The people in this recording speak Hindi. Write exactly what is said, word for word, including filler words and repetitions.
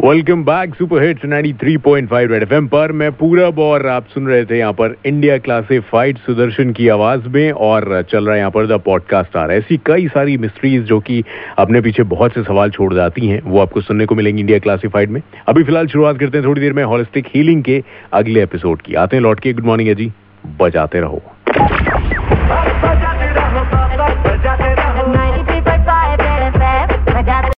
Welcome back superhit ninety three point five red FM पर मैं पूरब और आप सुन रहे थे यहाँ पर इंडिया क्लासिफाइड सुदर्शन की आवाज में और चल रहा है यहाँ पर द पॉडकास्टार। ऐसी कई सारी मिस्ट्रीज जो कि अपने पीछे बहुत से सवाल छोड़ जाती हैं वो आपको सुनने को मिलेंगी इंडिया क्लासिफाइड में। अभी फिलहाल शुरुआत करते हैं थोड़ी देर में हॉलिस्टिक हीलिंग के अगले एपिसोड की। आते हैं लौट के। गुड मॉर्निंग है जी, बजाते रहो।